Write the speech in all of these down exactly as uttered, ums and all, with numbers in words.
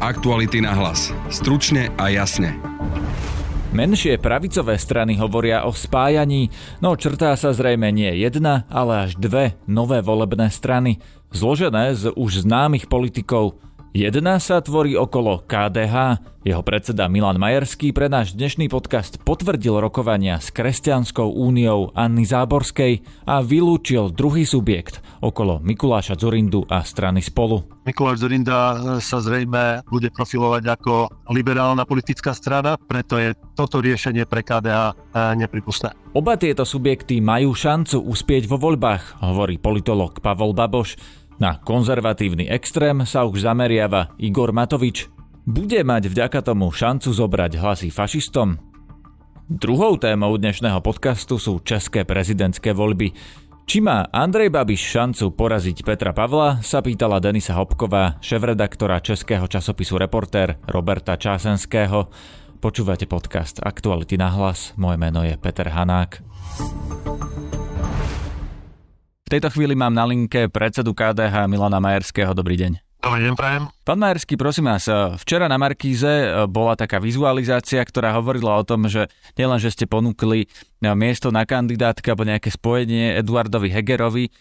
Aktuality na hlas. Stručne a jasne. Menšie pravicové strany hovoria o spájaní, no črtá sa zrejme nie jedna, ale až dve nové volebné strany, zložené z už známych politikov. Jedna sa tvorí okolo ká dé há. Jeho predseda Milan Majerský pre náš dnešný podcast potvrdil rokovania s Kresťanskou úniou Anny Záborskej a vylúčil druhý subjekt okolo Mikuláša Dzurindu a strany Spolu. Mikuláš Dzurinda sa zrejme bude profilovať ako liberálna politická strana, preto je toto riešenie pre ká dé há nepripustné. Oba tieto subjekty majú šancu uspieť vo voľbách, hovorí politológ Pavol Baboš. Na konzervatívny extrém sa už zameriava Igor Matovič. Bude mať vďaka tomu šancu zobrať hlasy fašistom. Druhou témou dnešného podcastu sú české prezidentské voľby. Či má Andrej Babiš šancu poraziť Petra Pavla, sa pýtala Denisa Hopková, šéfredaktora českého časopisu Reportér Roberta Čásenského. Počúvate podcast Aktuality na hlas. Moje meno je Peter Hanák. V tejto chvíli mám na linke predsedu ká dé há Milana Majerského. Dobrý deň. Dobrý deň, prajem. Pán Majerský, prosím vás, včera na Markíze bola taká vizualizácia, ktorá hovorila o tom, že nielen, že ste ponúkli miesto na kandidátke alebo nejaké spojenie Eduardovi Hegerovi,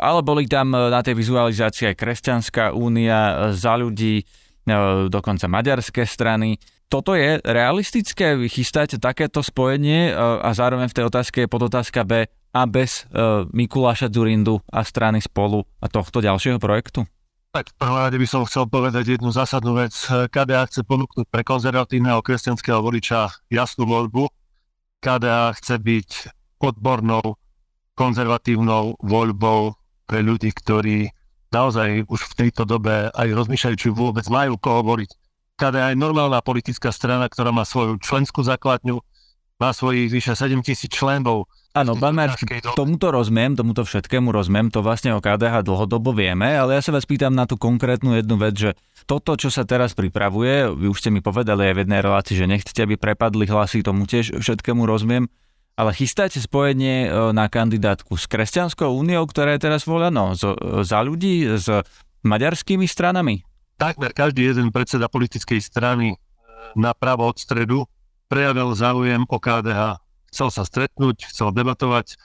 ale boli tam na tej vizualizácii aj Kresťanská únia, Za ľudí, dokonca maďarské strany. Toto je realistické chystať takéto spojenie a zároveň v tej otázke je podotázka B a bez Mikuláša Dzurindu a strany Spolu a tohto ďalšieho projektu? Tak v prvom rade by som chcel povedať jednu zásadnú vec. ká dé há chce ponúknuť pre konzervatívneho kresťanského voliča jasnú voľbu. ká dé há chce byť odbornou, konzervatívnou voľbou pre ľudí, ktorí naozaj už v tejto dobe aj rozmýšľajú, či vôbec majú koho voliť. ká dé há je normálna politická strana, ktorá má svoju členskú základňu, má svojich vyše sedem tisíc členov. Áno, pán Majerský, tomuto rozumiem, tomuto všetkému rozumiem, to vlastne o ká dé há dlhodobo vieme, ale ja sa vás pýtam na tú konkrétnu jednu vec, že toto, čo sa teraz pripravuje, vy už ste mi povedali aj v jednej relácii, že nechcete, aby prepadli hlasy, tomu tiež všetkému rozumiem, ale chystáte spojenie na kandidátku s Kresťanskou úniou, ktorá je teraz voľaná, Za ľudí, s maďarskými stranami? Takmer každý jeden predseda politickej strany napravo od stredu prejavil záujem o ká dé há. Chcel sa stretnúť, chcel debatovať.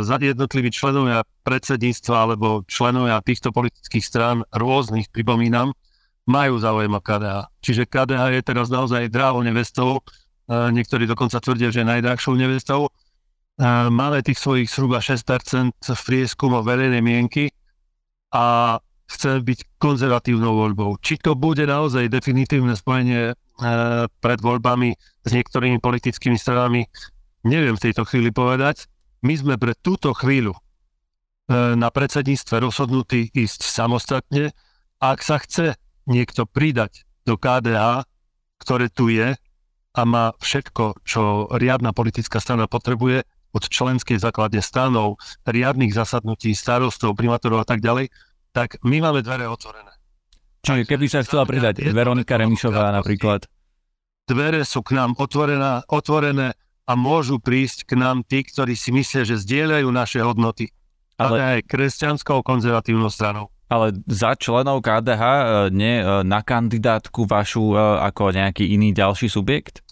Za jednotliví členovia predsedníctva alebo členovia týchto politických strán rôznych, pripomínam, majú záujem o ká dé há. Čiže ká dé há je teraz naozaj drahou nevestou. Niektorí dokonca tvrdia, že najdrahšou nevestou. Máme tých svojich zhruba šesť percent v prieskumu verejnej mienky a chce byť konzervatívnou voľbou. Či to bude naozaj definitívne spojenie pred voľbami s niektorými politickými stranami, neviem v tejto chvíli povedať. My sme pre túto chvíľu na predsedníctve rozhodnutí ísť samostatne. Ak sa chce niekto pridať do ká dé há, ktoré tu je a má všetko, čo riadna politická strana potrebuje, od členskej základne stanov, riadnych zasadnutí, starostov, primátorov a tak ďalej, tak my máme dvere otvorené. Čiže keby sa chcela pridať Veronika Remišová napríklad. Dvere sú k nám otvorená, otvorené, a môžu prísť k nám tí, ktorí si myslia, že zdieľajú naše hodnoty. Ale aj kresťanskou konzervatívnou stranou. Ale za členov ká dé há, nie na kandidátku vašu ako nejaký iný ďalší subjekt?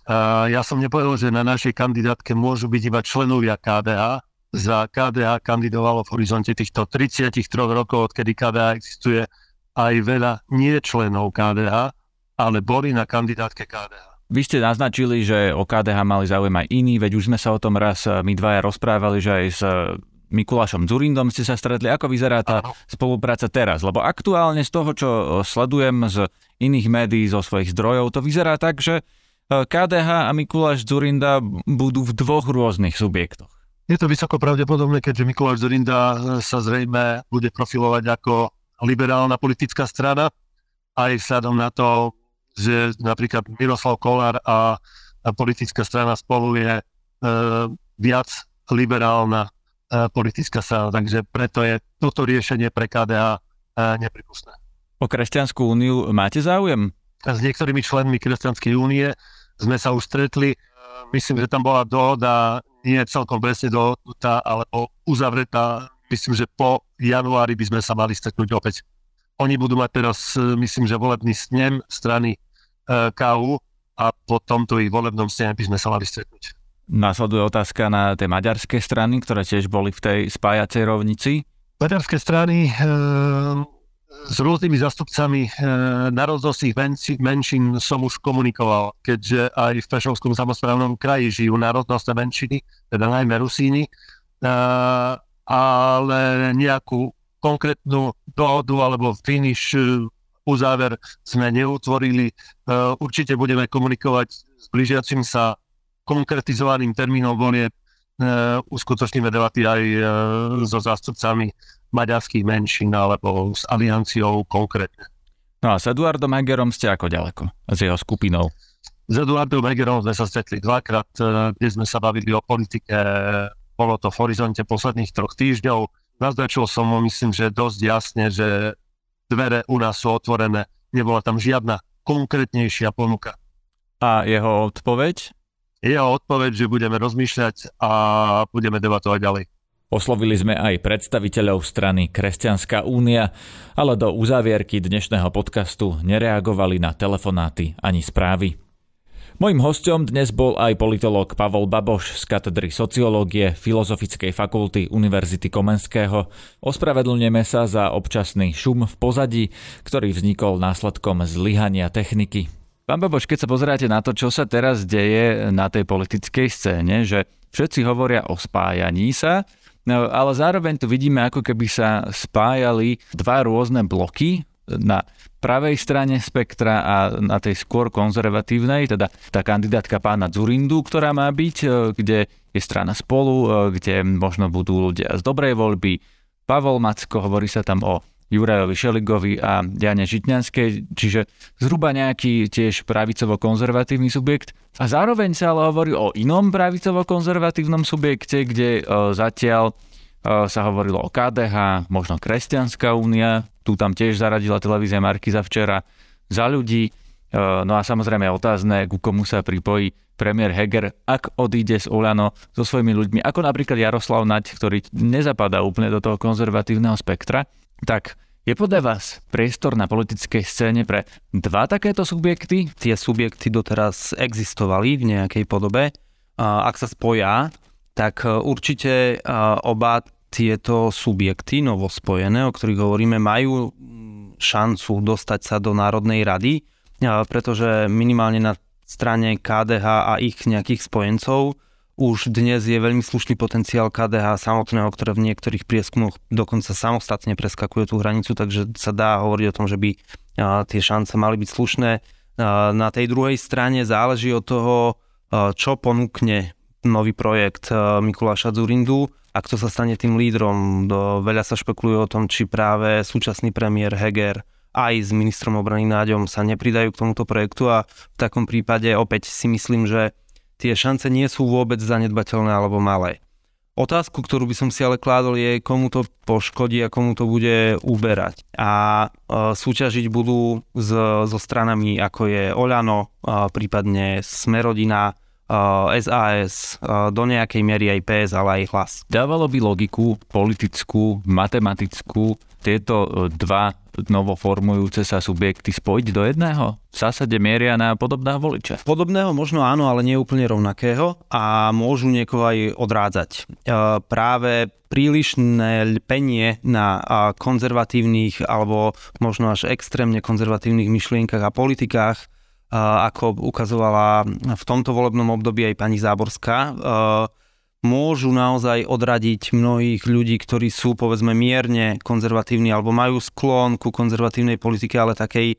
Ja som nepovedal, že na našej kandidátke môžu byť iba členovia ká dé há. Za ká dé há kandidovalo v horizonte týchto tridsaťtri rokov, odkedy ká dé há existuje, aj veľa nie členov ká dé há, ale boli na kandidátke ká dé há. Vy ste naznačili, že o ká dé há mali záujem aj iní, veď už sme sa o tom raz my dvaja rozprávali, že aj s Mikulášom Dzurindom ste sa stretli. Ako vyzerá tá Áno. spolupráca teraz? Lebo aktuálne z toho, čo sledujem z iných médií, zo svojich zdrojov, to vyzerá tak, že ká dé há a Mikuláš Dzurinda budú v dvoch rôznych subjektoch. Je to vysoko pravdepodobné, keďže Mikuláš Dzurinda sa zrejme bude profilovať ako liberálna politická strana, aj vzhľadom na to, že napríklad Miroslav Kollár a, a politická strana Spolu je e, viac liberálna e, politická strana, takže preto je toto riešenie pre ká dé há e, nepripustné. O Kresťanskú úniu máte záujem? S niektorými členmi Kresťanskej únie sme sa už stretli. E, myslím, že tam bola dohoda, nie celkom presne dohodnutá, ale uzavretá. Myslím, že po januári by sme sa mali stretnúť opäť. Oni budú mať teraz, myslím, že volebný snem strany ká ú a po tomto ich volebnom sneme by sme sa mali stretnúť. Nasleduje otázka na tie maďarské strany, ktoré tiež boli v tej spájacej rovnici. Maďarské strany e, s rôznymi zastupcami e, národnostných menšín, menšín som už komunikoval, keďže aj v Prešovskom samosprávnom kraji žijú národnostné menšiny, teda najmä Rusíni, e, ale nejakú konkrétnu dohodu alebo finish uzáver sme neutvorili. E, určite budeme komunikovať s blížiacim sa konkretizovaným termínom volie e, uskutočníme debaty aj e, so zástupcami maďarských menšín alebo s alianciou konkrétne. No a s Eduardom Hegerom ste ako ďaleko? S jeho skupinou? S Eduardom Hegerom sme sa stretli dvakrát, e, kde sme sa bavili o politike. Bolo to v horizonte posledných troch týždňov. Naznačil som, myslím, že dosť jasne, že dvere u nás sú otvorené. Nebola tam žiadna konkrétnejšia ponuka. A jeho odpoveď? Jeho odpoveď, že budeme rozmýšľať a budeme debatovať ďalej. Oslovili sme aj predstaviteľov strany Kresťanská únia, ale do uzávierky dnešného podcastu nereagovali na telefonáty ani správy. Mojím hosťom dnes bol aj politológ Pavol Baboš z katedry sociológie Filozofickej fakulty Univerzity Komenského. Ospravedlňujeme sa za občasný šum v pozadí, ktorý vznikol následkom zlyhania techniky. Pán Baboš, keď sa pozeráte na to, čo sa teraz deje na tej politickej scéne, že všetci hovoria o spájaní sa, no, ale zároveň tu vidíme, ako keby sa spájali dva rôzne bloky na pravej strane spektra a na tej skôr konzervatívnej, teda tá kandidátka pána Dzurindu, ktorá má byť, kde je strana Spolu, kde možno budú ľudia z dobrej voľby, Pavol Macko, hovorí sa tam o Jurajovi Šeligovi a Diane Žitňanskej, čiže zhruba nejaký tiež pravicovo-konzervatívny subjekt. A zároveň sa ale hovorí o inom pravicovo-konzervatívnom subjekte, kde zatiaľ sa hovorilo o ká dé há, možno Kresťanská únia, tu tam tiež zaradila televízia Markíza včera, Za ľudí. No a samozrejme je otázne, ku komu sa pripojí premiér Heger, ak odíde z Oľano so svojimi ľuďmi, ako napríklad Jaroslav Naď, ktorý nezapadá úplne do toho konzervatívneho spektra. Tak je podľa vás priestor na politickej scéne pre dva takéto subjekty? Tie subjekty doteraz existovali v nejakej podobe. Ak sa spoja, tak určite oba tieto subjekty, novospojené, o ktorých hovoríme, majú šancu dostať sa do Národnej rady, pretože minimálne na strane ká dé há a ich nejakých spojencov už dnes je veľmi slušný potenciál ká dé há samotného, ktoré v niektorých prieskumoch dokonca samostatne preskakuje tú hranicu, takže sa dá hovoriť o tom, že by tie šance mali byť slušné. Na tej druhej strane záleží od toho, čo ponúkne nový projekt Mikuláša Dzurindu a kto sa stane tým lídrom. Veľa sa špekuluje o tom, či práve súčasný premiér Heger aj s ministrom obrany Náďom sa nepridajú k tomuto projektu a v takom prípade opäť si myslím, že tie šance nie sú vôbec zanedbateľné alebo malé. Otázku, ktorú by som si ale kládol, je, komu to poškodí a komu to bude uberať. A súťažiť budú s, so stranami, ako je Oľano, prípadne Smerodina, es a es, do nejakej miery aj pé es, ale aj Hlas. Dávalo by logiku politickú, matematickú tieto dva novoformujúce sa subjekty spojiť do jedného? V zásade mieria na podobného voliča. Podobného možno áno, ale nie úplne rovnakého a môžu niekoho aj odrádzať. Práve prílišné lpenie na konzervatívnych alebo možno až extrémne konzervatívnych myšlienkach a politikách, ako ukazovala v tomto volebnom období aj pani Záborská, môžu naozaj odradiť mnohých ľudí, ktorí sú, povedzme, mierne konzervatívni alebo majú sklon ku konzervatívnej politike, ale takej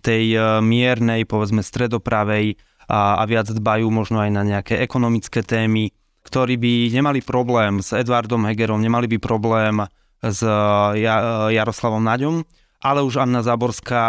tej miernej, povedzme, stredopravej a, a viac dbajú možno aj na nejaké ekonomické témy, ktorí by nemali problém s Eduardom Hegerom, nemali by problém s Jaroslavom Naďom, ale už Anna Záborská,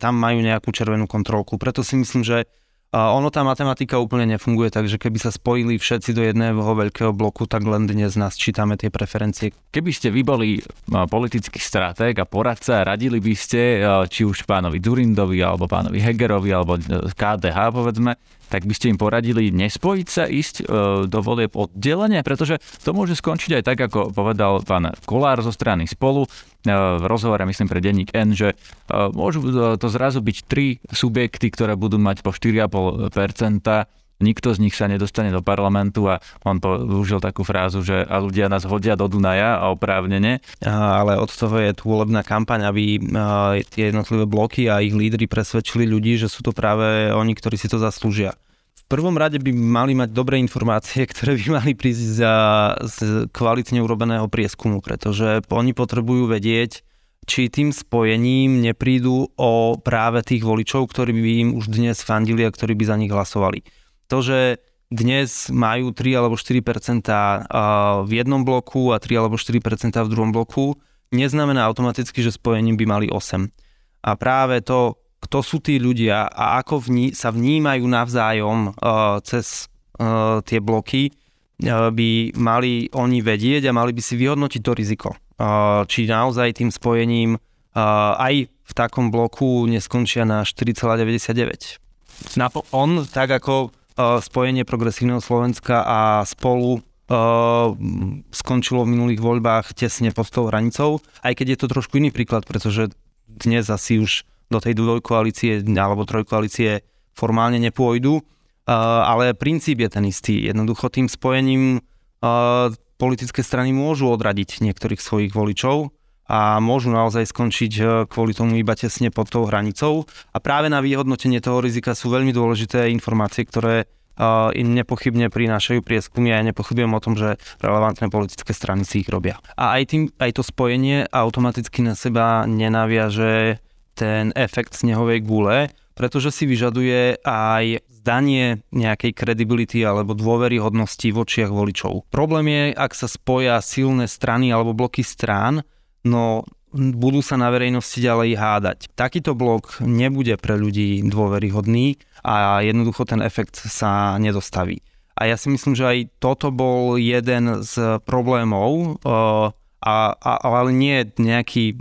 tam majú nejakú červenú kontrolku. Preto si myslím, že ono tá matematika úplne nefunguje, takže keby sa spojili všetci do jedného veľkého bloku, tak len dnes nás čítame tie preferencie. Keby ste vy boli politický stratég a poradca, radili by ste či už pánovi Dzurindovi, alebo pánovi Hegerovi, alebo ká dé há povedzme, tak by ste im poradili nespojiť sa, ísť do volieb oddelenia, pretože to môže skončiť aj tak, ako povedal pán Kollár zo strany Spolu v rozhovore, myslím, pre denník N, že môžu to zrazu byť tri subjekty, ktoré budú mať po štyri a pol percenta, nikto z nich sa nedostane do parlamentu a on použil takú frázu, že a ľudia nás hodia do Dunaja a oprávnene. Ale od toho je tu volebná kampaň, aby tie jednotlivé bloky a ich lídri presvedčili ľudí, že sú to práve oni, ktorí si to zaslúžia. V prvom rade by mali mať dobré informácie, ktoré by mali prísť za kvalitne urobeného prieskumu, pretože oni potrebujú vedieť, či tým spojením neprídu o práve tých voličov, ktorí by im už dnes fandili a ktorí by za nich hlasovali. To, že dnes majú tri alebo štyri percentá v jednom bloku a tri alebo štyri percentá v druhom bloku, neznamená automaticky, že spojením by mali osem. A práve to, kto sú tí ľudia a ako vní, sa vnímajú navzájom cez tie bloky, by mali oni vedieť a mali by si vyhodnotiť to riziko. Či naozaj tým spojením aj v takom bloku neskončia na štyri celé deväťdesiatdeväť. Napokon, tak ako spojenie Progresívneho Slovenska a Spolu e, skončilo v minulých voľbách tesne pod tou hranicou, aj keď je to trošku iný príklad, pretože dnes asi už do tej dvojkoalície alebo trojkoalície formálne nepôjdu, e, ale princíp je ten istý. Jednoducho tým spojením e, politické strany môžu odradiť niektorých svojich voličov a môžu naozaj skončiť kvôli tomu iba tesne pod tou hranicou. A práve na vyhodnotenie toho rizika sú veľmi dôležité informácie, ktoré uh, im nepochybne prinášajú prieskumy a ja nepochybujem o tom, že relevantné politické strany si ich robia. A aj, tým, aj to spojenie automaticky na seba nenaviaže ten efekt snehovej gule, pretože si vyžaduje aj zdanie nejakej kredibility alebo dôveryhodnosti v očiach voličov. Problém je, ak sa spoja silné strany alebo bloky strán, no budú sa na verejnosti ďalej hádať. Takýto blok nebude pre ľudí dôveryhodný a jednoducho ten efekt sa nedostaví. A ja si myslím, že aj toto bol jeden z problémov, a, a, ale nie nejaký,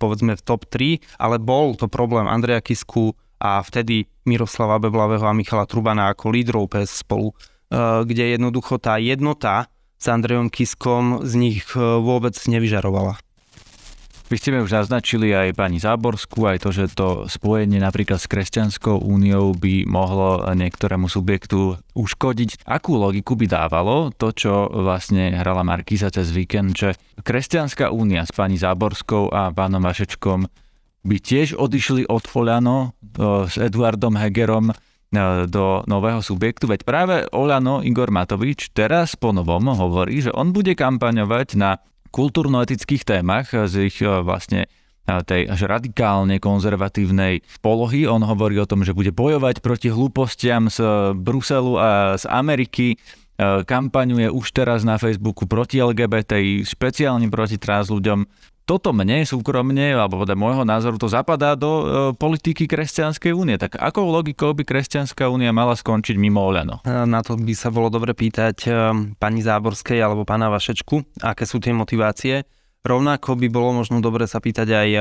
povedzme, v top tri, ale bol to problém Andreja Kisku a vtedy Miroslava Beblavého a Michala Trubana ako lídrov pé es Spolu, kde jednoducho tá jednota s Andrejom Kiskom z nich vôbec nevyžarovala. Vy ste mi už naznačili aj pani Záborskú, aj to, že to spojenie napríklad s Kresťanskou úniou by mohlo niektorému subjektu uškodiť. Akú logiku by dávalo to, čo vlastne hrala Markíza cez víkend, že Kresťanská únia s pani Záborskou a pánom Vašečkom by tiež odišli od Oľano s Eduardom Hegerom do nového subjektu, veď práve Oľano Igor Matovič teraz po novom hovorí, že on bude kampaňovať na kultúrno-etických témach z ich vlastne tej až radikálne konzervatívnej polohy. On hovorí o tom, že bude bojovať proti hlúpostiam z Bruselu a z Ameriky. Kampaňuje už teraz na Facebooku proti el gé bé té í, špeciálne proti trans ľuďom. Toto mne súkromne, alebo podľa môjho názoru, to zapadá do e, politiky Kresťanskej únie. Tak akou logikou by Kresťanská únia mala skončiť mimo Oľano? Na to by sa bolo dobre pýtať e, pani Záborskej alebo pána Vašečku, aké sú tie motivácie. Rovnako by bolo možno dobre sa pýtať aj e,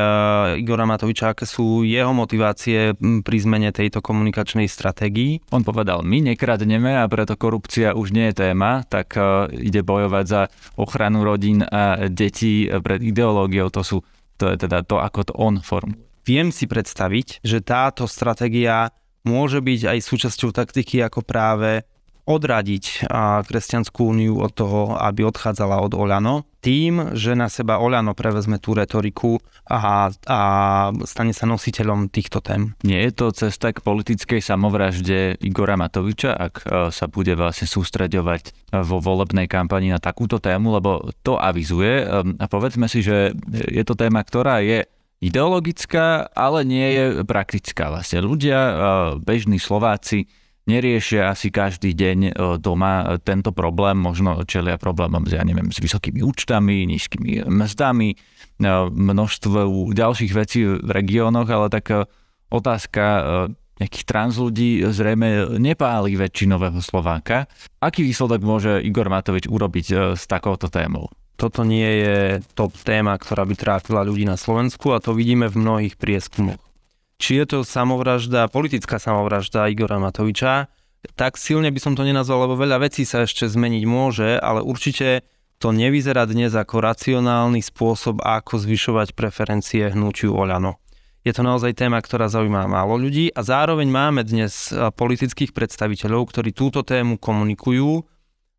Igora Matoviča, aké sú jeho motivácie pri zmene tejto komunikačnej stratégii. On povedal, my nekradneme a preto korupcia už nie je téma, tak e, ide bojovať za ochranu rodín a detí pred ideológiou. To sú, to je teda to, ako to on formuje. Viem si predstaviť, že táto stratégia môže byť aj súčasťou taktiky, ako práve odradiť Kresťanskú úniu od toho, aby odchádzala od Oľano, tým, že na seba Oľano prevezme tú retoriku a, a stane sa nositeľom týchto tém. Nie je to cesta k politickej samovražde Igora Matoviča, ak sa bude vlastne sústreďovať vo volebnej kampani na takúto tému, lebo to avizuje. A povedzme si, že je to téma, ktorá je ideologická, ale nie je praktická. Vlastne ľudia, bežní Slováci, neriešia asi každý deň doma tento problém, možno čelia problémom s, ja neviem, s vysokými účtami, nízkymi mzdami, množstvo ďalších vecí v regiónoch, ale tak otázka nejakých trans ľudí zrejme nepálí väčšinového Slováka. Aký výsledok môže Igor Matovič urobiť s takouto témou? Toto nie je top téma, ktorá by trápila ľudí na Slovensku a to vidíme v mnohých prieskumoch. Či je to samovražda, politická samovražda Igora Matoviča, tak silne by som to nenazval, lebo veľa vecí sa ešte zmeniť môže, ale určite to nevyzerá dnes ako racionálny spôsob, ako zvyšovať preferencie hnutiu Oľano. Je to naozaj téma, ktorá zaujíma málo ľudí a zároveň máme dnes politických predstaviteľov, ktorí túto tému komunikujú,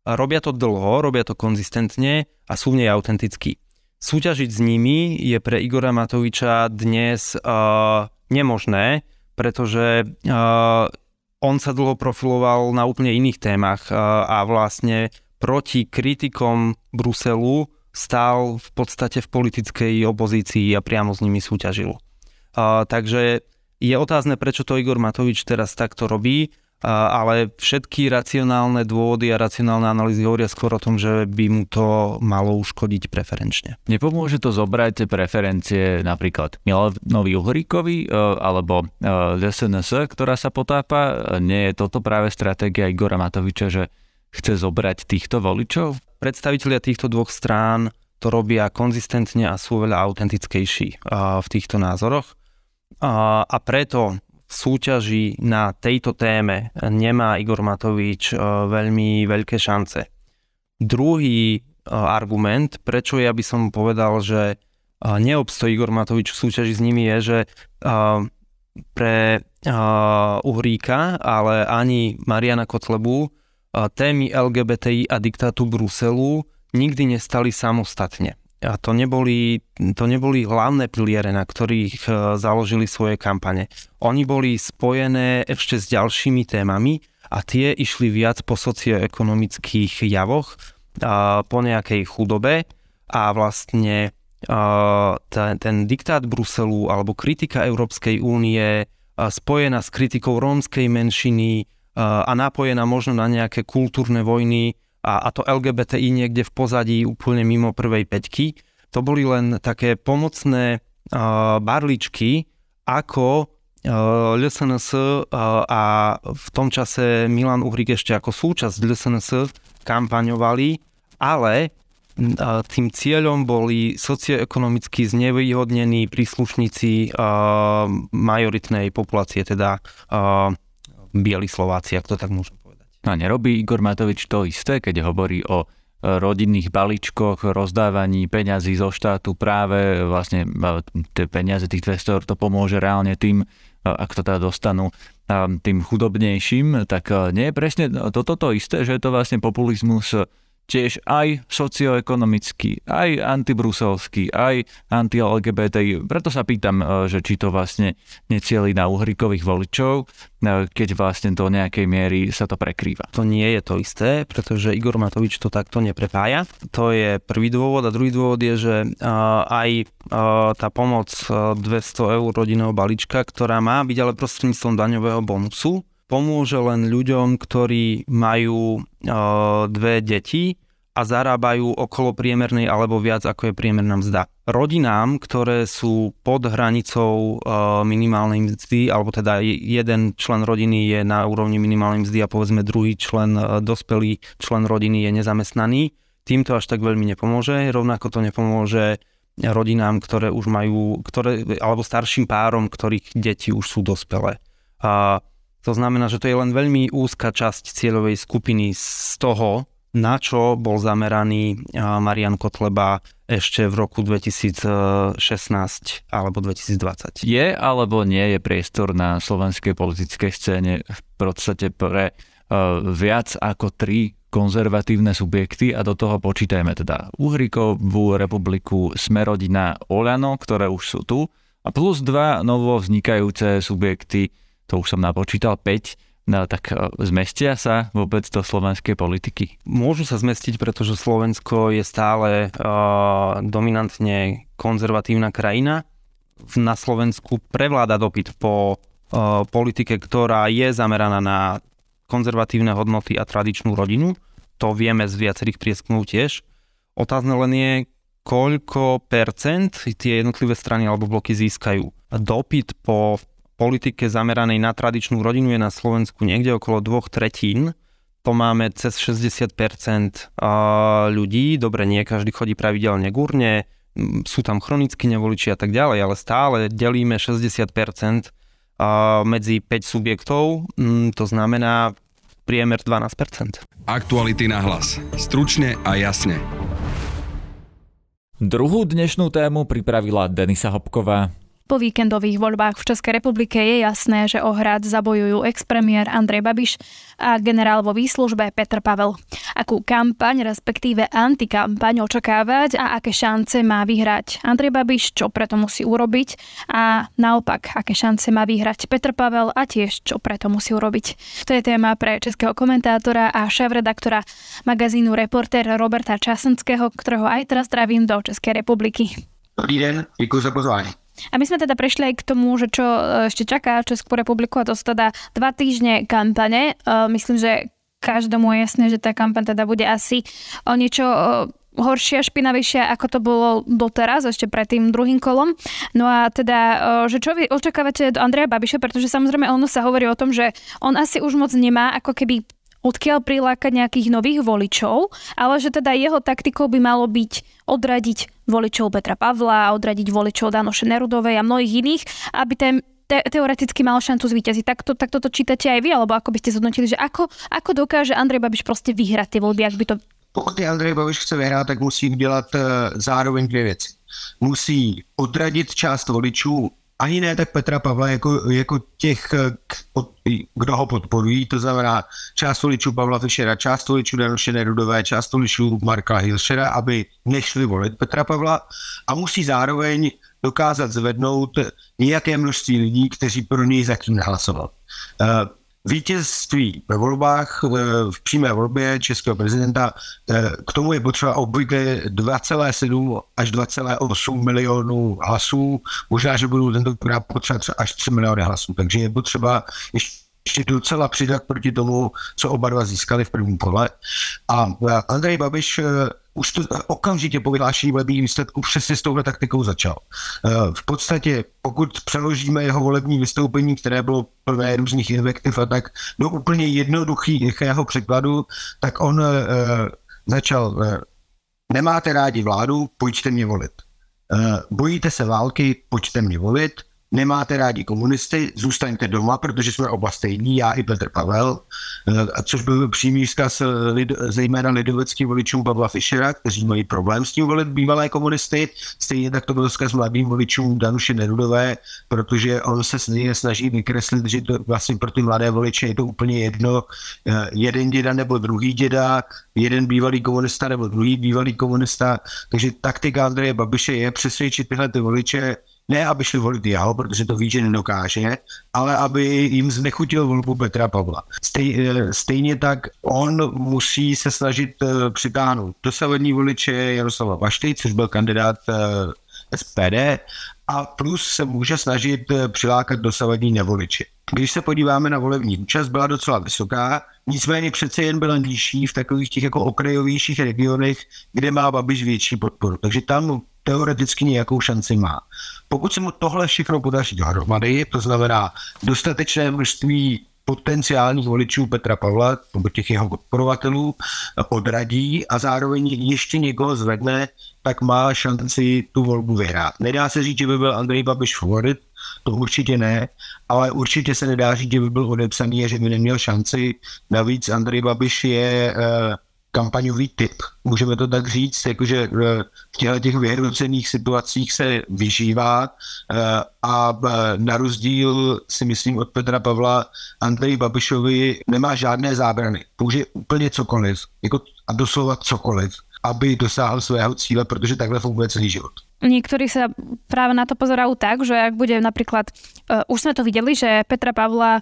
robia to dlho, robia to konzistentne a sú v nej autentickí. Súťažiť s nimi je pre Igora Matoviča dnes uh, nemožné, pretože uh, on sa dlho profiloval na úplne iných témach a vlastne proti kritikom Bruselu stál v podstate v politickej opozícii a priamo s nimi súťažil. Takže je otázne, prečo to Igor Matovič teraz takto robí, ale všetky racionálne dôvody a racionálne analýzy hovoria skôr o tom, že by mu to malo uškodiť preferenčne. Nepomôže to zobrať preferencie napríklad Milanovi Uhríkovi alebo es en es, ktorá sa potápa? Nie je toto práve stratégia Igora Matoviča, že chce zobrať týchto voličov? Predstavitelia týchto dvoch strán to robia konzistentne a sú veľa autentickejší v týchto názoroch. A preto v súťaži na tejto téme nemá Igor Matovič veľmi veľké šance. Druhý argument, prečo ja by som povedal, že neobstojí Igor Matovič v súťaži s nimi, je, že pre Uhríka, ale ani Mariana Kotlebu témy el gé bé té í a diktátu Bruselu nikdy nestali samostatne. A to neboli, to neboli hlavné piliere, na ktorých založili svoje kampane. Oni boli spojené ešte s ďalšími témami a tie išli viac po socioekonomických javoch, a po nejakej chudobe a vlastne a ten, ten diktát Bruselu alebo kritika Európskej únie spojená s kritikou rómskej menšiny a napojená možno na nejaké kultúrne vojny a, a to el gé bé té í niekde v pozadí úplne mimo prvej päťky. To boli len také pomocné uh, barličky, ako uh, es en es uh, a v tom čase Milan Uhrík ešte ako súčasť es en es kampaňovali, ale uh, tým cieľom boli socioekonomicky znevýhodnení príslušníci uh, majoritnej populácie, teda uh, bieli Slováci, ak to tak môžem povedať. A nerobí Igor Matovič to isté, keď hovorí o rodinných balíčkoch, rozdávaní peňazí zo štátu práve vlastne tie peniaze tých dvesto eur, to pomôže reálne tým, ak to teda dostanú tým chudobnejším, tak nie je presne toto to isté, že je to vlastne populizmus tiež aj socioekonomický, aj antibruselský, aj anti-el gé bé té í. Preto sa pýtam, že či to vlastne necieli na Uhríkových voličov, keď vlastne do nejakej miery sa to prekrýva. To nie je to isté, pretože Igor Matovič to takto neprepája. To je prvý dôvod a druhý dôvod je, že aj tá pomoc dvesto eur rodinného balíčka, ktorá má byť ale prostredníctvom daňového bonusu, pomôže len ľuďom, ktorí majú e, dve deti a zarábajú okolo priemernej alebo viac, ako je priemerná mzda. Rodinám, ktoré sú pod hranicou e, minimálnej mzdy, alebo teda jeden člen rodiny je na úrovni minimálnej mzdy a povedzme druhý člen, e, dospelý člen rodiny je nezamestnaný, tým to až tak veľmi nepomôže. Rovnako to nepomôže rodinám, ktoré už majú, ktoré, alebo starším párom, ktorých deti už sú dospelé. A to znamená, že to je len veľmi úzka časť cieľovej skupiny z toho, na čo bol zameraný Marian Kotleba ešte v roku dvetisícšestnásť alebo dvetisícdvadsať. Je alebo nie je priestor na slovenskej politickej scéne v podstate pre viac ako tri konzervatívne subjekty a do toho počítajme teda Uhríkovú republiku, Smerodina, Oľano, ktoré už sú tu a plus dva novo vznikajúce subjekty, to už som napočítal päť, no, tak zmestia sa vôbec do slovenskej politiky? Môžu sa zmestiť, pretože Slovensko je stále uh, dominantne konzervatívna krajina. Na Slovensku prevláda dopyt po uh, politike, ktorá je zameraná na konzervatívne hodnoty a tradičnú rodinu. To vieme z viacerých prieskumov tiež. Otázne len je, koľko percent tie jednotlivé strany alebo bloky získajú. Dopyt po politike zameranej na tradičnú rodinu je na Slovensku niekde okolo dvoch tretín. To máme cez šesťdesiat percent ľudí. Dobre, nie každý chodí pravidelne k urne, sú tam chronicky nevoliči a tak ďalej, ale stále delíme šesťdesiat percent medzi päť subjektov. To znamená, priemer dvanásť percent. Aktuality na hlas. Stručne a jasne. Druhú dnešnú tému pripravila Denisa Hopková. Po víkendových voľbách v Českej republike je jasné, že o hrad zabojujú expremiér Andrej Babiš a generál vo výslužbe Petr Pavel. Akú kampaň, respektíve antikampaň očakávať a aké šance má vyhrať Andrej Babiš, čo preto musí urobiť a naopak, aké šance má vyhrať Petr Pavel a tiež čo preto musí urobiť. To je téma pre českého komentátora a šéfredaktora magazínu Reportér Roberta Čásenského, ktorého aj teraz trávim do Českej republiky. Dobrý den, ďakujem za pozvanie. A my sme teda prešli aj k tomu, že čo ešte čaká Českú republiku, a to sú teda dva týždne kampane. Myslím, že každému je jasné, že tá kampaň teda bude asi o niečo horšia, špinavejšia, ako to bolo doteraz, ešte pred tým druhým kolom. No a teda, že čo vy očakávate do Andreja Babiša, pretože samozrejme ono sa hovorí o tom, že on asi už moc nemá ako keby odkiaľ prilákať nejakých nových voličov, ale že teda jeho taktikou by malo byť odradiť voličov Petra Pavla, odradiť voličov Danuše Nerudovej a mnohých iných, aby ten te- teoreticky mal šancu zvíťaziť. Takto tak toto čítate aj vy, alebo ako by ste zhodnotili, že ako, ako dokáže Andrej Babiš proste vyhrať tie voľby, ak by to... Pokud Andrej Babiš chce vyhrát, tak musí dělat zároveň dvě věci. Musí odradit část voličů, ani ne tak Petra Pavla, jako, jako těch, kdo ho podporují, to znamená část voličů Pavla Fischera, část voličů Danuše Nerudové, část voličů Marka Hilšera, aby nešli volit Petra Pavla, a musí zároveň dokázat zvednout nějaké množství lidí, kteří pro něj zatím nehlasovali. Vítězství ve volbách, v přímé volbě českého prezidenta, k tomu je potřeba obvykle dva celé sedm až dva celé osm milionů hlasů. Možná, že budou tentokrát potřeba až tři miliony hlasů. Takže je potřeba ještě docela přidat proti tomu, co oba dva získali v prvním kole. A Andrej Babiš už to okamžitě po vyhlášení volebních výsledků přesně s touhle taktikou začal. V podstatě, pokud přeložíme jeho volební vystoupení, které bylo plné různých invektiv a tak, do úplně jednoduchého překladu, tak on e, začal e, nemáte rádi vládu, pojďte mě volit. E, bojíte se války, pojďte mě volit. Nemáte rádi komunisty, zůstaňte doma, protože jsme oba stejní, já i Petr Pavel, což byl přímý vzkaz lid, zejména lidoveckým voličům Pavla Fischera, kteří mají problém s tím volit bývalé komunisty. Stejně tak to byl vzkaz mladým voličům Danuše Nerudové, protože on se snaží vykreslit, že to vlastně pro ty mladé voliče je to úplně jedno, jeden děda nebo druhý děda, jeden bývalý komunista nebo druhý bývalý komunista. Takže taktika Andreje Babiše je přesvědčit tyhle ty voliče, ne aby šli volit jeho, protože to ví, že nedokáže, ale aby jim znechutil volbu Petra Pavla. Stej, stejně tak on musí se snažit přitáhnout dosavadní voliče Jaroslava Vaštejda, což byl kandidát es pé dé, a plus se může snažit přilákat dosavadní nevoliče. Když se podíváme na volební účast, byla docela vysoká, nicméně přece jen byla nižší v takových těch jako okrajovějších regionech, kde má Babiš větší podporu. Takže tam teoreticky nějakou šanci má. Pokud se mu tohle všechno podaří dohromady, to znamená dostatečné množství potenciálních voličů Petra Pavla, nebo těch jeho podporovatelů, odradí a zároveň ještě někoho zvedne, tak má šanci tu volbu vyhrát. Nedá se říct, že by byl Andrej Babiš favorit, to určitě ne, ale určitě se nedá říct, že by byl odepsaný a že by neměl šanci. Navíc Andrej Babiš je kampaňový typ, můžeme to tak říct, jakože v těchto těch vyhrocených situacích se vyžívá a na rozdíl si myslím od Petra Pavla Andreji Babišovi nemá žádné zábrany. Použije úplně cokoliv, jako a doslova cokoliv, aby dosáhl svého cíle, protože takhle funguje celý život. Niektorí sa práve na to pozerajú tak, že ak bude napríklad, už sme to videli, že Petra Pavla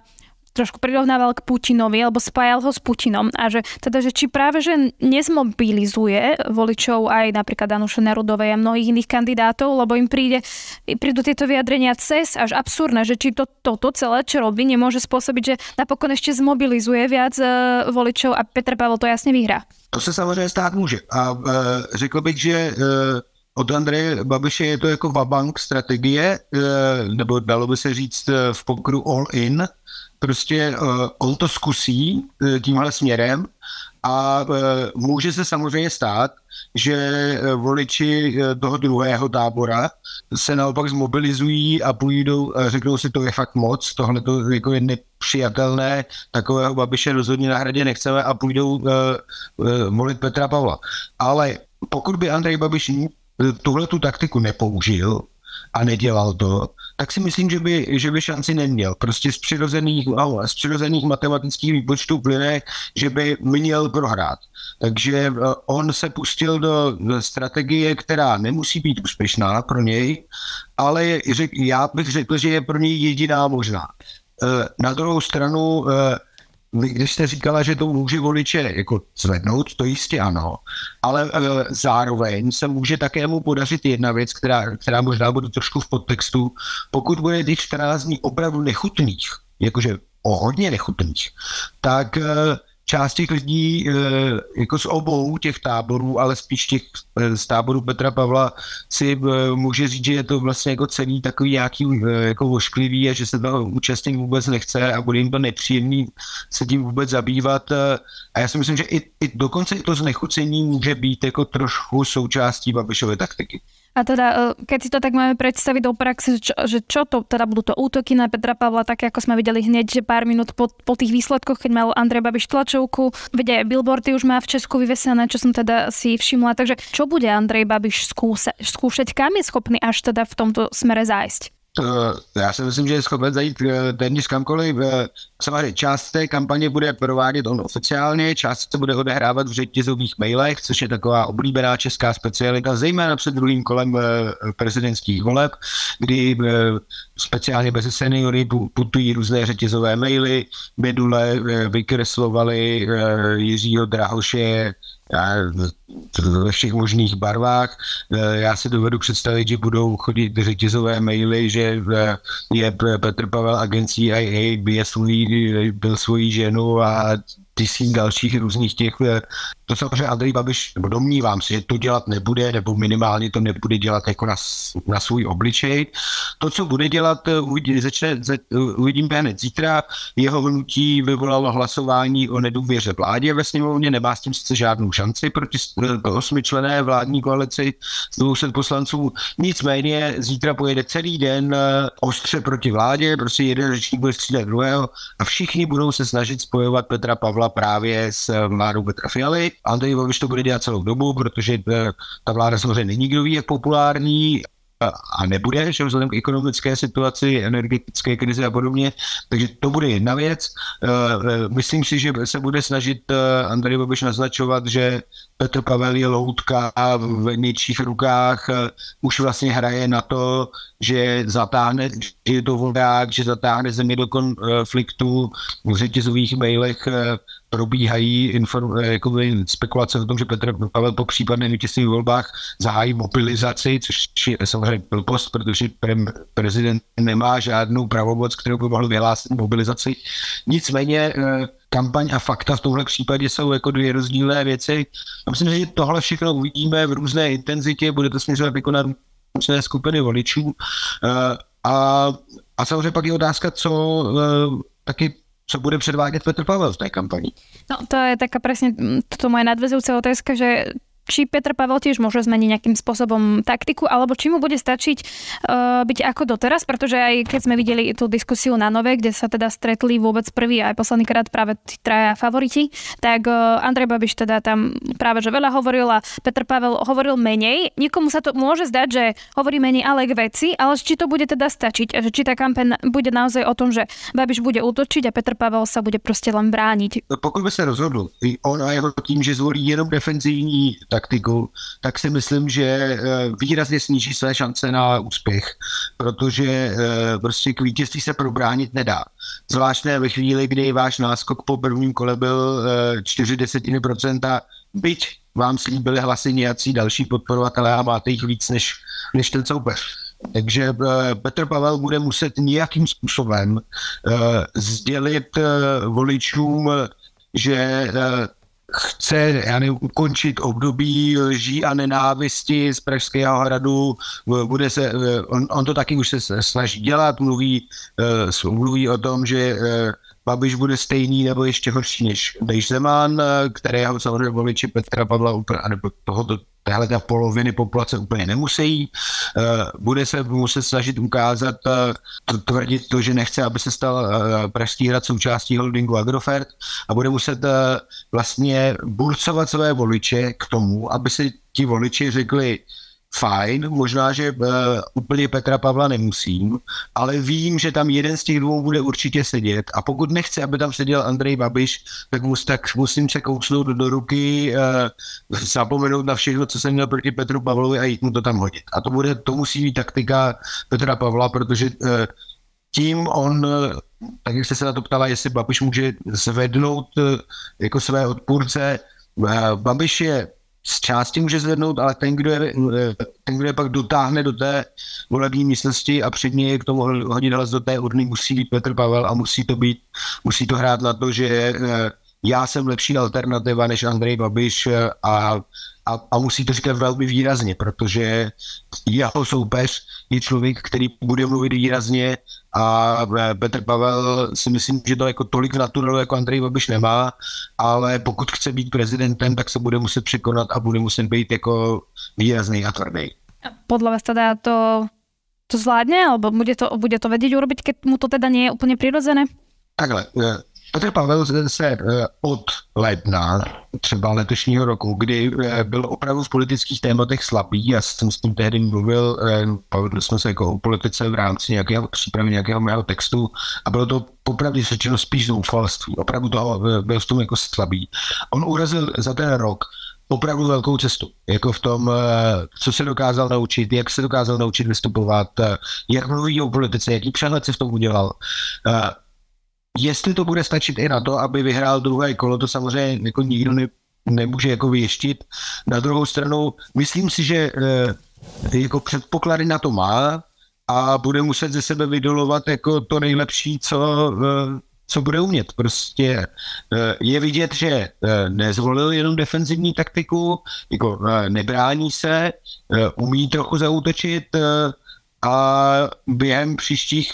trošku prirovnával k Putinovi, alebo spájal ho s Putinom. A že teda, že či práve, že nezmobilizuje voličov aj napríklad Danuše Nerudovej a mnohých iných kandidátov, lebo im príde, prídu tieto vyjadrenia cez až absurdné, že či to, toto celé, čo robí, nemôže spôsobiť, že napokon ešte zmobilizuje viac voličov a Petr Pavel to jasne vyhrá. To se samozřejmě stát může. A e, řekl bych, že e, Od Andreje Babiše je to jako vabank strategie, nebo dalo by se říct v pokru all in. Prostě on to zkusí tímhle směrem a může se samozřejmě stát, že voliči toho druhého tábora se naopak zmobilizují a půjdou a řeknou si, to je fakt moc, tohle to jako je nepřijatelné, takového Babiše rozhodně na Hradě nechceme a půjdou volit Petra Pavla. Ale pokud by Andrej Babiš tuhle tu taktiku nepoužil a nedělal to, tak si myslím, že by, že by šanci neměl. Prostě z přirozených, z přirozených matematických výpočtů plyne, že by měl prohrát. Takže on se pustil do strategie, která nemusí být úspěšná pro něj, ale já bych řekl, že je pro něj jediná možná. Na druhou stranu, když jste říkala, že to může voliče jako zvednout, to jistě ano, ale zároveň se může také mu podařit jedna věc, která, která možná bude trošku v podtextu. Pokud bude těch čtrnáct dní opravdu nechutných, jakože o hodně nechutných, tak část těch lidí jako z obou těch táborů, ale spíš těch z táboru Petra Pavla, si může říct, že je to vlastně jako celý takový nějaký jako ošklivý a že se to účastnit vůbec nechce a bude jim to nepříjemný se tím vůbec zabývat. A já si myslím, že i, i dokonce i to znechucení může být jako trošku součástí Babišovy taktiky. A teda, keď si to tak máme predstaviť do praxe, čo, že čo to, teda budú to útoky na Petra Pavla, tak ako sme videli hneď, že pár minút po, po tých výsledkoch, keď mal Andrej Babiš tlačovku, veď aj billboardy už má v Česku vyvesené, čo som teda si všimla. Takže čo bude Andrej Babiš skúsa, skúšať, kam je schopný až teda v tomto smere zájsť? Já si myslím, že je schopen zajít téměř kamkoliv. Samozřejmě část té kampaně bude provádět on oficiálně, část se bude odehrávat v řetězových mailech, což je taková oblíbená česká specialita, zejména před druhým kolem prezidentských voleb, kdy speciálně bez seniory putují různé řetězové maily. Bedule vykreslovali Jiřího Drahoše ve všech možných barvách. Já si dovedu představit, že budou chodit řetězové maily, že je Petr Pavel agencí í á, byl svojí, byl svojí ženu a tisíc dalších různých těch. To samozřejmě Andrej Babiš, nebo domnívám se, že to dělat nebude, nebo minimálně to nebude dělat jako na, na svůj obličej. To, co bude dělat, uvidí, začne, za, uvidíme hned zítra. Jeho hnutí vyvolalo hlasování o nedůvěře vládě ve sněmovně, nemá s tím sice žádnou šanci proti osmičlenné vládní koalici z dvou set poslanců. Nicméně zítra pojede celý den ostře proti vládě, prostě jeden řečník bude střídat druhého a všichni budou se snažit spojovat Petra Pavla právě s vládou Petra Fialy. Andrej Babiš to bude dělat celou dobu, protože ta vláda samozřejmě není kdo ví, jak populární a nebude, že vzhledem k ekonomické situaci, energetické krizi a podobně. Takže to bude jedna věc. Myslím si, že se bude snažit Andrej Babiš naznačovat, že Petr Pavel je loutka a v něčích rukách už vlastně hraje na to, že zatáhne, že je to voják, že zatáhne země do konfliktu. V řetězových mailech probíhají inform, jakoby spekulace o tom, že Petr Pavel po případném vítězství v volbách zahájí mobilizaci, což je samozřejmě blbost, protože prezident nemá žádnou pravomoc, kterou by mohl vyhlásit mobilizaci. Nicméně kampaň a fakta v tomhle případě jsou jako dvě rozdílné věci. A myslím, že tohle všechno uvidíme v různé intenzitě, bude to směřovat jako na různé skupiny voličů. A, a samozřejmě pak je otázka, co taky čo bude predvádět Petr Pavel v tej kampani. No to je taká presne toto moja nadväzujúca otázka, že či Petr Pavel tiež môže zmeniť nejakým spôsobom taktiku, alebo či mu bude stačiť uh, byť ako doteraz, pretože aj keď sme videli tú diskusiu na Nove, kde sa teda stretli vôbec prvý a aj posledný krát práve tí traja favoriti, tak uh, Andrej Babiš teda tam práve že veľa hovoril a Petr Pavel hovoril menej. Niekomu sa to môže zdať, že hovorí menej, ale k veci, ale či to bude teda stačiť, že či tá kampaň bude naozaj o tom, že Babiš bude útočiť a Petr Pavel sa bude proste len brániť. Pokud by sa rozhodol, on a jeho tým, že zvolí jenom defenzívní taktiku, tak si myslím, že výrazně sníží své šance na úspěch, protože prostě k vítězství se probránit nedá. Zvláštně ve chvíli, kdy váš náskok po prvním kole byl čtyři desetiny procenta, byť vám slíbili hlasy nějací další podporovatelé a máte jich víc než, než ten soupeř. Takže Petr Pavel bude muset nějakým způsobem sdělit voličům, že chce já nevím, ukončit období lží a nenávisti z Pražského hradu. Bude se, on, on to taky už se snaží dělat, mluví, mluví o tom, že Babiš bude stejný nebo ještě horší než, než Zeman, kterého samozřejmě voliči Petra Pavla úplně, nebo tohoto, téhle poloviny populace úplně nemusí. Bude se muset snažit ukázat, tvrdit to, že nechce, aby se stal Pražský hrad součástí holdingu Agrofert, a bude muset vlastně burcovat své voliče k tomu, aby se ti voliči řekli: fajn, možná, že uh, úplně Petra Pavla nemusím, ale vím, že tam jeden z těch dvou bude určitě sedět, a pokud nechce, aby tam seděl Andrej Babiš, tak, mus, tak musím se kousnout do, do ruky, uh, zapomenout na všechno, co jsem měl proti Petru Pavlovi, a jít mu to tam hodit. A to, bude, to musí být taktika Petra Pavla, protože uh, tím on, uh, tak jak jste se na to ptala, jestli Babiš může zvednout uh, jako své odpůrce, uh, Babiš je z části může zvednout, ale ten, kdo je, ten, kdo je pak dotáhne do té volební místnosti a před něj k tomu hodit hlas do té urny, musí být Petr Pavel, a musí to být, musí to hrát na to, že já jsem lepší alternativa než Andrej Babiš, a, a, a musí to říkat velmi výrazně, protože jeho soupeř je člověk, který bude mluvit výrazně, a Petr Pavel si myslím, že to jako tolik naturelu jako Andrej Babiš nemá, ale pokud chce být prezidentem, tak se bude muset překonat a bude muset být jako výrazný a tvrdý. Podle vás teda to, to zvládne, alebo bude to, bude to vedieť urobiť, keď mu to teda nie je úplně přirozené? Takhle, Petr Pavel se od ledna třeba letošního roku, kdy byl opravdu v politických tématech slabý, já jsem s tím tehdy mluvil, bavili jsme se jako o politice v rámci nějakého přípravy, nějakého mého textu, a bylo to popravdě řečeno spíš zoufalství, opravdu toho byl v tom jako slabý. On urazil za ten rok opravdu velkou cestu, jako v tom, co se dokázal naučit, jak se dokázal naučit vystupovat, jak mluví o politice, jaký přehled se v tom udělal. Jestli to bude stačit i na to, aby vyhrál druhé kolo, to samozřejmě jako nikdo ne, nemůže jako věštit. Na druhou stranu, myslím si, že e, jako předpoklady na to má a bude muset ze sebe vydolovat jako to nejlepší, co, e, co bude umět. Prostě e, je vidět, že e, nezvolil jenom defenzivní taktiku, jako e, nebrání se, e, umí trochu zaútočit, e, a během příštích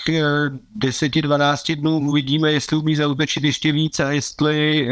deset až dvanáct dnů uvidíme, jestli umí zaútočit ještě víc a jestli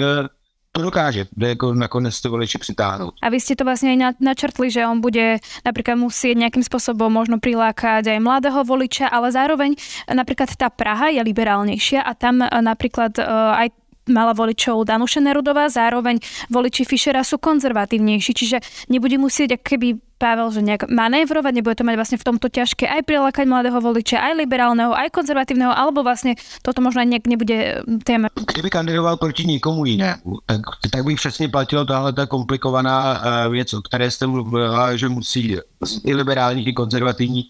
to dokáže jako nakonec to voliče přitáhnout. A vy ste to vlastne aj načrtli, že on bude napríklad musieť nejakým spôsobom možno prilákať aj mladého voliča, ale zároveň napríklad tá Praha je liberálnejšia a tam napríklad aj mala voličov Danuše Nerudová, zároveň voliči Fischera sú konzervatívnejší, čiže nebude musieť ako keby Pavel, že nejak manévrovať, nebude to mať vlastne v tomto ťažké aj prilákať mladého voliča, aj liberálneho, aj konzervatívneho, alebo vlastne toto možno aj nebude téma. Kdyby kandidoval proti nikomu jinému, tak, tak by přesně platilo tahle tá komplikovaná věc, o které jste mluvila, že musí i liberální, i konzervativní,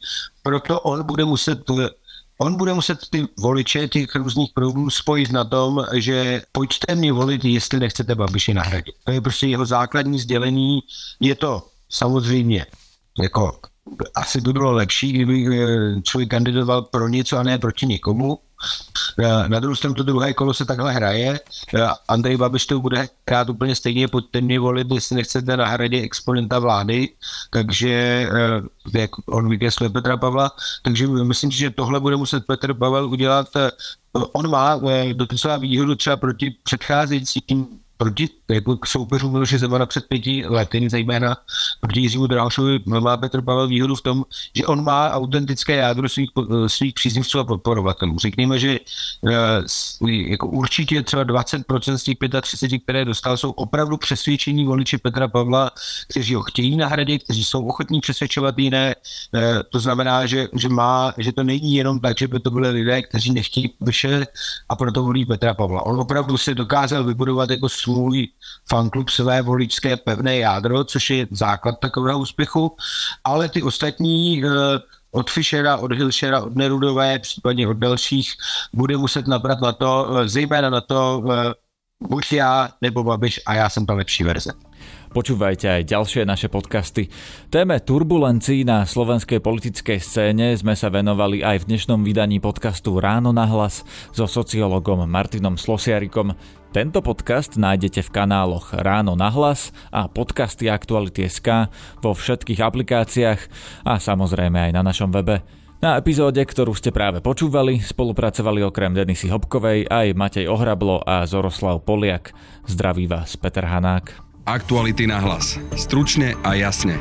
proto on bude muset... On bude muset ty voliče těch různých proudů spojit na tom, že pojďte mě volit, jestli nechcete Babiši nahradit. To je prostě jeho základní sdělení. Je to samozřejmě, jako asi by bylo lepší, kdyby člověk kandidoval pro něco a ne proti někomu. Na druhou stranu to druhé kolo se takhle hraje. Andrej Babiš to bude hrát úplně stejně, pojďte mě volit, jestli nechcete nahradit exponenta vlády, takže jak on vykresluje Petra Pavla, takže myslím, že tohle bude muset Petr Pavel udělat. On má docela výhodu třeba proti předcházejícím proti jako k soupeřů Miloše Zemana před pěti lety, zejména proti Jiřímu Drahošovi, má Petr Pavel výhodu v tom, že on má autentické jádro svých, svých příznivců a podporovatelů. Řekněme, že jako určitě třeba dvacet procent z těch třicet pět, které dostal, jsou opravdu přesvědčení voliči Petra Pavla, kteří ho chtějí nahradit, kteří jsou ochotní přesvědčovat jiné. To znamená, že, že, má, že to není jenom tak, že by to byly lidé, kteří nechtějí vyšet a proto volí Petra Pavla. On opravdu se dokázal vybudovat jako svůj fanklub, své voličské pevné jádro, což je základ takového úspěchu, ale ty ostatní od Fischera, od Hilšera, od Nerudové, případně od dalších, bude muset nabrat na to, zejména na to, buď ja, nebo Babiš a ja som tá lepší verze. Počúvajte aj ďalšie naše podcasty. Téme turbulencií na slovenskej politickej scéne sme sa venovali aj v dnešnom vydaní podcastu Ráno na hlas so sociologom Martinom Slosiarikom. Tento podcast nájdete v kanáloch Ráno na hlas a podcasty Aktuality bodka es ká vo všetkých aplikáciách a samozrejme aj na našom webe. Na epizóde, ktorú ste práve počúvali, spolupracovali okrem Denisy Hopkovej aj Matej Ohrablo a Zoroslav Poliak. Zdraví vás Peter Hanák. Aktuality na hlas. Stručne a jasne.